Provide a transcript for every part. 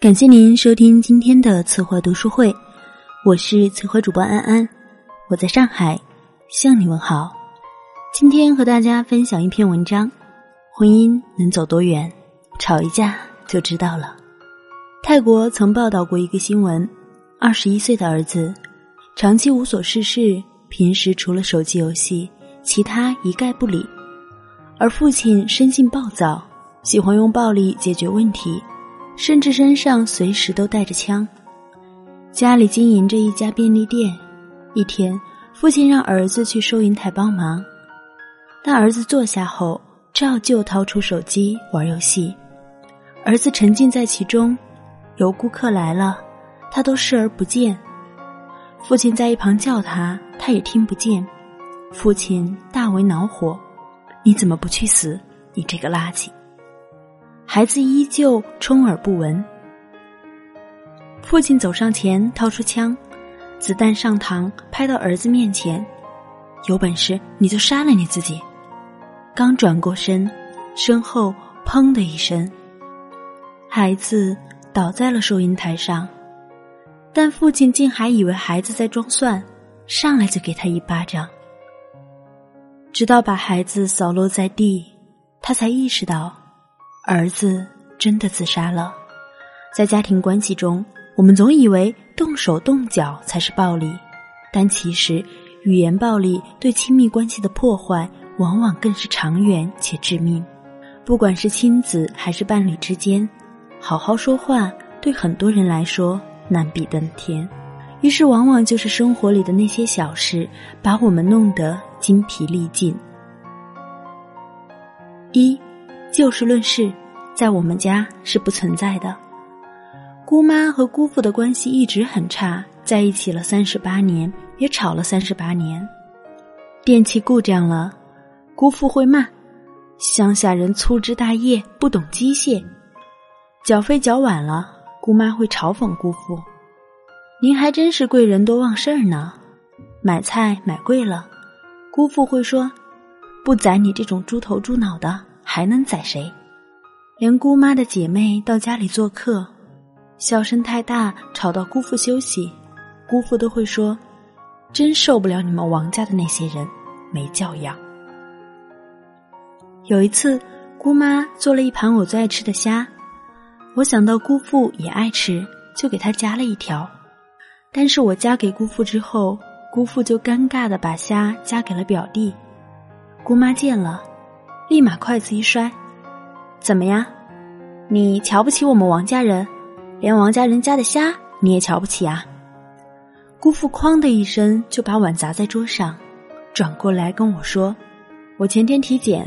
感谢您收听今天的策划读书会，我是策划主播安安，我在上海向你问好。今天和大家分享一篇文章，婚姻能走多远，吵一架就知道了。泰国曾报道过一个新闻，21岁的儿子长期无所事事，平时除了手机游戏其他一概不理，而父亲生性暴躁，喜欢用暴力解决问题，甚至身上随时都带着枪。家里经营着一家便利店，一天父亲让儿子去收银台帮忙，但儿子坐下后照旧掏出手机玩游戏，儿子沉浸在其中，有顾客来了他都视而不见，父亲在一旁叫他他也听不见，父亲大为恼火，你怎么不去死，你这个垃圾。孩子依旧充耳不闻。父亲走上前掏出枪，子弹上膛拍到儿子面前，有本事你就杀了你自己。刚转过身，身后砰的一声，孩子倒在了收银台上，但父亲竟还以为孩子在装蒜，上来就给他一巴掌，直到把孩子扫落在地，他才意识到儿子真的自杀了。在家庭关系中，我们总以为动手动脚才是暴力，但其实语言暴力对亲密关系的破坏往往更是长远且致命。不管是亲子还是伴侣之间，好好说话对很多人来说难比登天，于是往往就是生活里的那些小事把我们弄得精疲力尽。一，就事论事，在我们家是不存在的。姑妈和姑父的关系一直很差，在一起了38年，也吵了38年。电器故障了，姑父会骂，乡下人粗枝大叶，不懂机械。缴费缴晚了，姑妈会嘲讽姑父，您还真是贵人多忘事儿呢。买菜买贵了，姑父会说，不宰你这种猪头猪脑的还能宰谁？连姑妈的姐妹到家里做客，笑声太大吵到姑父休息，姑父都会说，真受不了你们王家的那些人，没教养。有一次姑妈做了一盘我最爱吃的虾，我想到姑父也爱吃，就给他夹了一条，但是我夹给姑父之后，姑父就尴尬地把虾夹给了表弟。姑妈见了立马筷子一摔，怎么呀，你瞧不起我们王家人，连王家人家的虾你也瞧不起啊？姑父哐的一声就把碗砸在桌上，转过来跟我说，我前天体检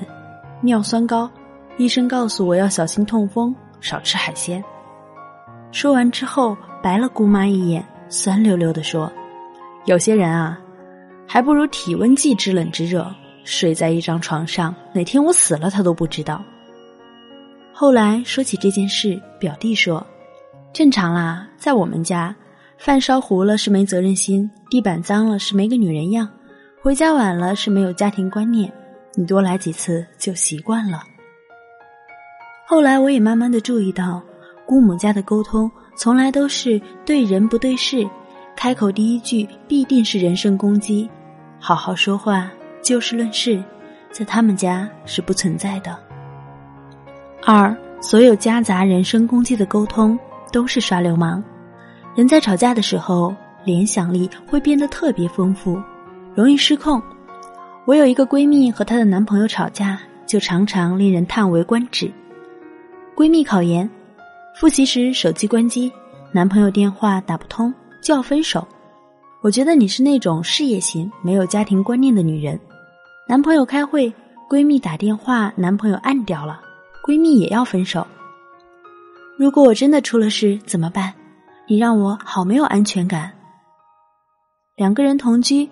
尿酸高，医生告诉我要小心痛风，少吃海鲜。说完之后白了姑妈一眼，酸溜溜地说，有些人啊，还不如体温计知冷知热，睡在一张床上，哪天我死了他都不知道。后来说起这件事，表弟说，正常啦，在我们家饭烧糊了是没责任心，地板脏了是没个女人样，回家晚了是没有家庭观念，你多来几次就习惯了。后来我也慢慢的注意到，姑母家的沟通从来都是对人不对事，开口第一句必定是人身攻击，好好说话就事论事，在他们家是不存在的。二，所有夹杂人身攻击的沟通都是耍流氓。人在吵架的时候，联想力会变得特别丰富，容易失控。我有一个闺蜜和她的男朋友吵架，就常常令人叹为观止。闺蜜考研，复习时手机关机，男朋友电话打不通，就要分手。我觉得你是那种事业型，没有家庭观念的女人。男朋友开会，闺蜜打电话，男朋友按掉了，闺蜜也要分手。如果我真的出了事怎么办？你让我好没有安全感。两个人同居，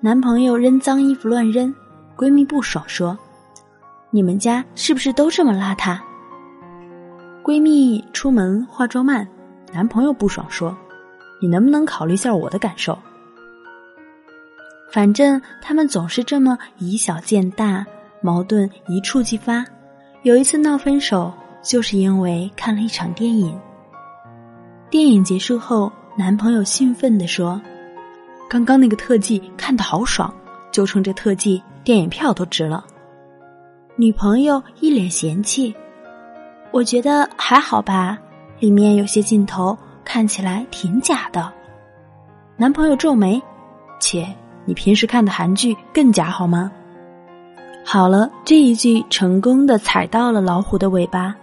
男朋友扔脏衣服乱扔，闺蜜不爽说，你们家是不是都这么邋遢？闺蜜出门化妆慢，男朋友不爽说，你能不能考虑下我的感受？反正他们总是这么以小见大，矛盾一触即发。有一次闹分手，就是因为看了一场电影。电影结束后，男朋友兴奋地说：“刚刚那个特技看得好爽，就冲这特技，电影票都值了。”女朋友一脸嫌弃：“我觉得还好吧，里面有些镜头看起来挺假的。”男朋友皱眉：“且你平时看的韩剧更假好吗？”好了，这一句成功的踩到了老虎的尾巴。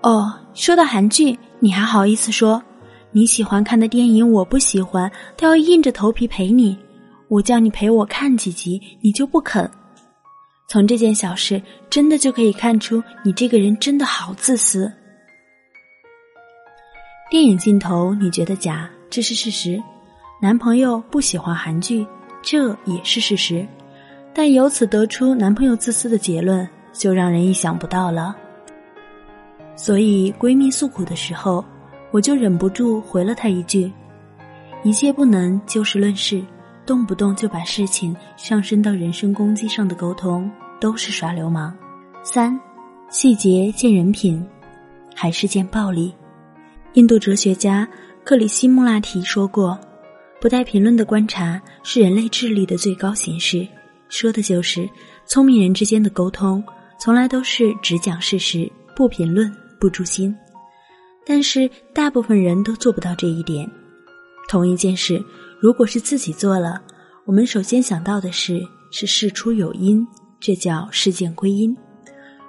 哦，说到韩剧，你还好意思说你喜欢看的电影我不喜欢，都要硬着头皮陪你，我叫你陪我看几集你就不肯。从这件小事真的就可以看出你这个人真的好自私。电影镜头你觉得假，这是事实，男朋友不喜欢韩剧，这也是事实，但由此得出男朋友自私的结论，就让人意想不到了。所以闺蜜诉苦的时候，我就忍不住回了她一句：一切不能就事论事，动不动就把事情上升到人身攻击上的沟通都是耍流氓。3. 细节见人品，还是见暴力。印度哲学家克里希穆拉提说过，不带评论的观察是人类智力的最高形式，说的就是聪明人之间的沟通从来都是只讲事实，不评论，不诛心。但是大部分人都做不到这一点。同一件事，如果是自己做了，我们首先想到的是事出有因，这叫事件归因。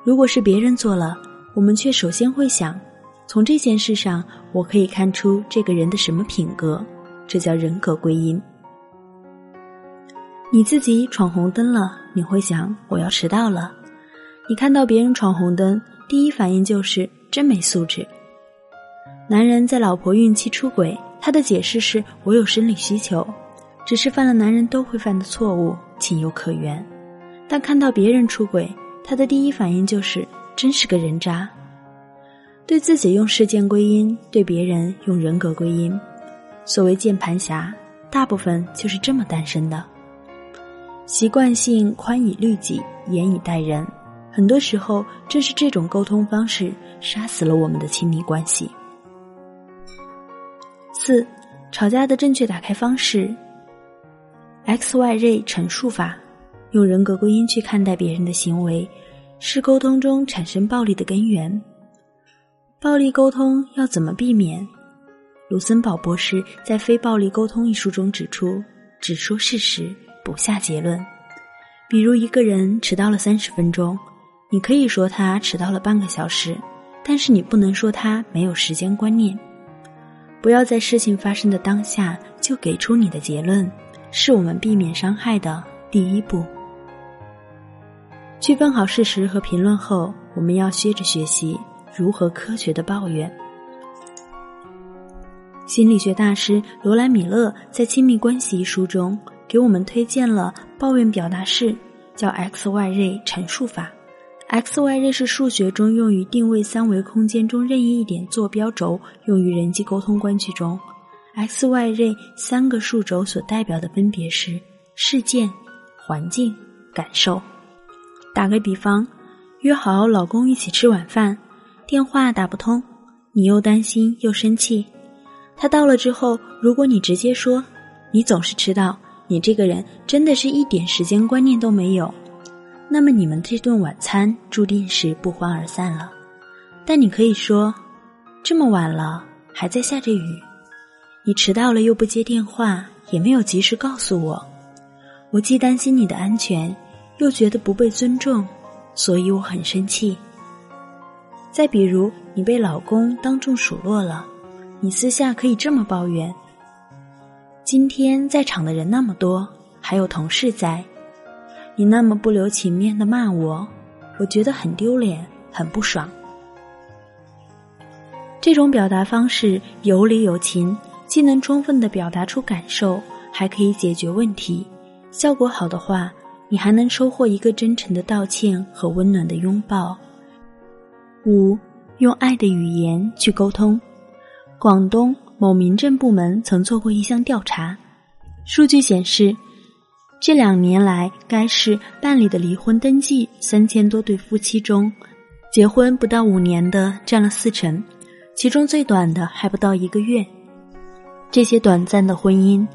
如果是别人做了，我们却首先会想，从这件事上我可以看出这个人的什么品格，这叫人格归因。你自己闯红灯了，你会想我要迟到了。你看到别人闯红灯，第一反应就是真没素质。男人在老婆孕期出轨，他的解释是我有生理需求，只是犯了男人都会犯的错误，情有可原。但看到别人出轨，他的第一反应就是真是个人渣。对自己用事件归因，对别人用人格归因，所谓键盘侠大部分就是这么诞生的。习惯性宽以律己，严以待人，很多时候正是这种沟通方式杀死了我们的亲密关系。4. 吵架的正确打开方式。 XYZ 陈述法，用人格归因去看待别人的行为，是沟通中产生暴力的根源。暴力沟通要怎么避免？卢森堡博士在《非暴力沟通》一书中指出，只说事实，不下结论。比如一个人迟到了30分钟，你可以说他迟到了半个小时，但是你不能说他没有时间观念。不要在事情发生的当下就给出你的结论，是我们避免伤害的第一步。区分好事实和评论后，我们要学着学习如何科学的抱怨。心理学大师罗兰·米勒在《亲密关系》一书中给我们推荐了抱怨表达式，叫 XYZ 陈述法。XYZ 是数学中用于定位三维空间中任意一点坐标轴，用于人际沟通关系中。XYZ 三个数轴所代表的分别是事件、环境、感受。打个比方，约好老公一起吃晚饭，电话打不通，你又担心又生气。他到了之后，如果你直接说你总是迟到，你这个人真的是一点时间观念都没有，那么你们这顿晚餐注定是不欢而散了。但你可以说，这么晚了还在下着雨，你迟到了又不接电话，也没有及时告诉我，我既担心你的安全，又觉得不被尊重，所以我很生气。再比如你被老公当众数落了，你私下可以这么抱怨，今天在场的人那么多，还有同事在，你那么不留情面地骂我，我觉得很丢脸，很不爽。这种表达方式有理有情，既能充分地表达出感受，还可以解决问题。效果好的话，你还能收获一个真诚的道歉和温暖的拥抱。5. 用爱的语言去沟通。广东某民政部门曾做过一项调查，数据显示这2年来，该市办理的离婚登记3000多对夫妻中，结婚不到5年的占了40%，其中最短的还不到1个月。这些短暂的婚姻，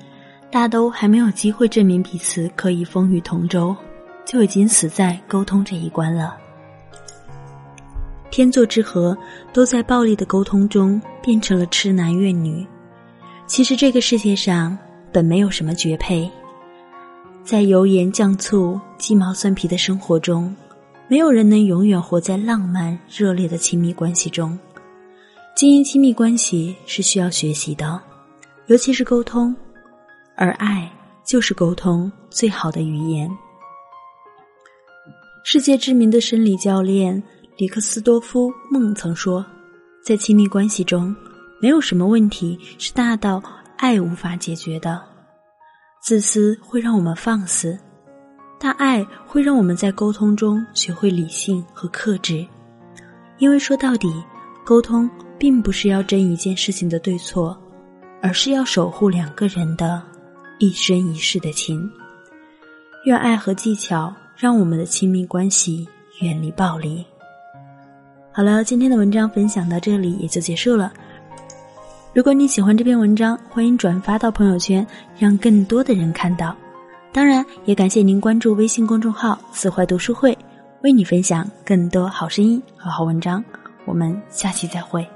大都还没有机会证明彼此可以风雨同舟，就已经死在沟通这一关了。天作之合都在暴力的沟通中变成了痴男怨女。其实这个世界上本没有什么绝配，在油盐酱醋鸡毛蒜皮的生活中，没有人能永远活在浪漫热烈的亲密关系中。经营亲密关系是需要学习的，尤其是沟通，而爱就是沟通最好的语言。世界知名的生理教练里克斯多夫·孟曾说，在亲密关系中，没有什么问题是大到爱无法解决的。自私会让我们放肆，但爱会让我们在沟通中学会理性和克制。因为说到底，沟通并不是要争一件事情的对错，而是要守护2个人的一生一世的情。愿爱和技巧让我们的亲密关系远离暴力。好了，今天的文章分享到这里也就结束了。如果你喜欢这篇文章，欢迎转发到朋友圈，让更多的人看到。当然也感谢您关注微信公众号四坏读书会，为你分享更多好声音和好文章。我们下期再会。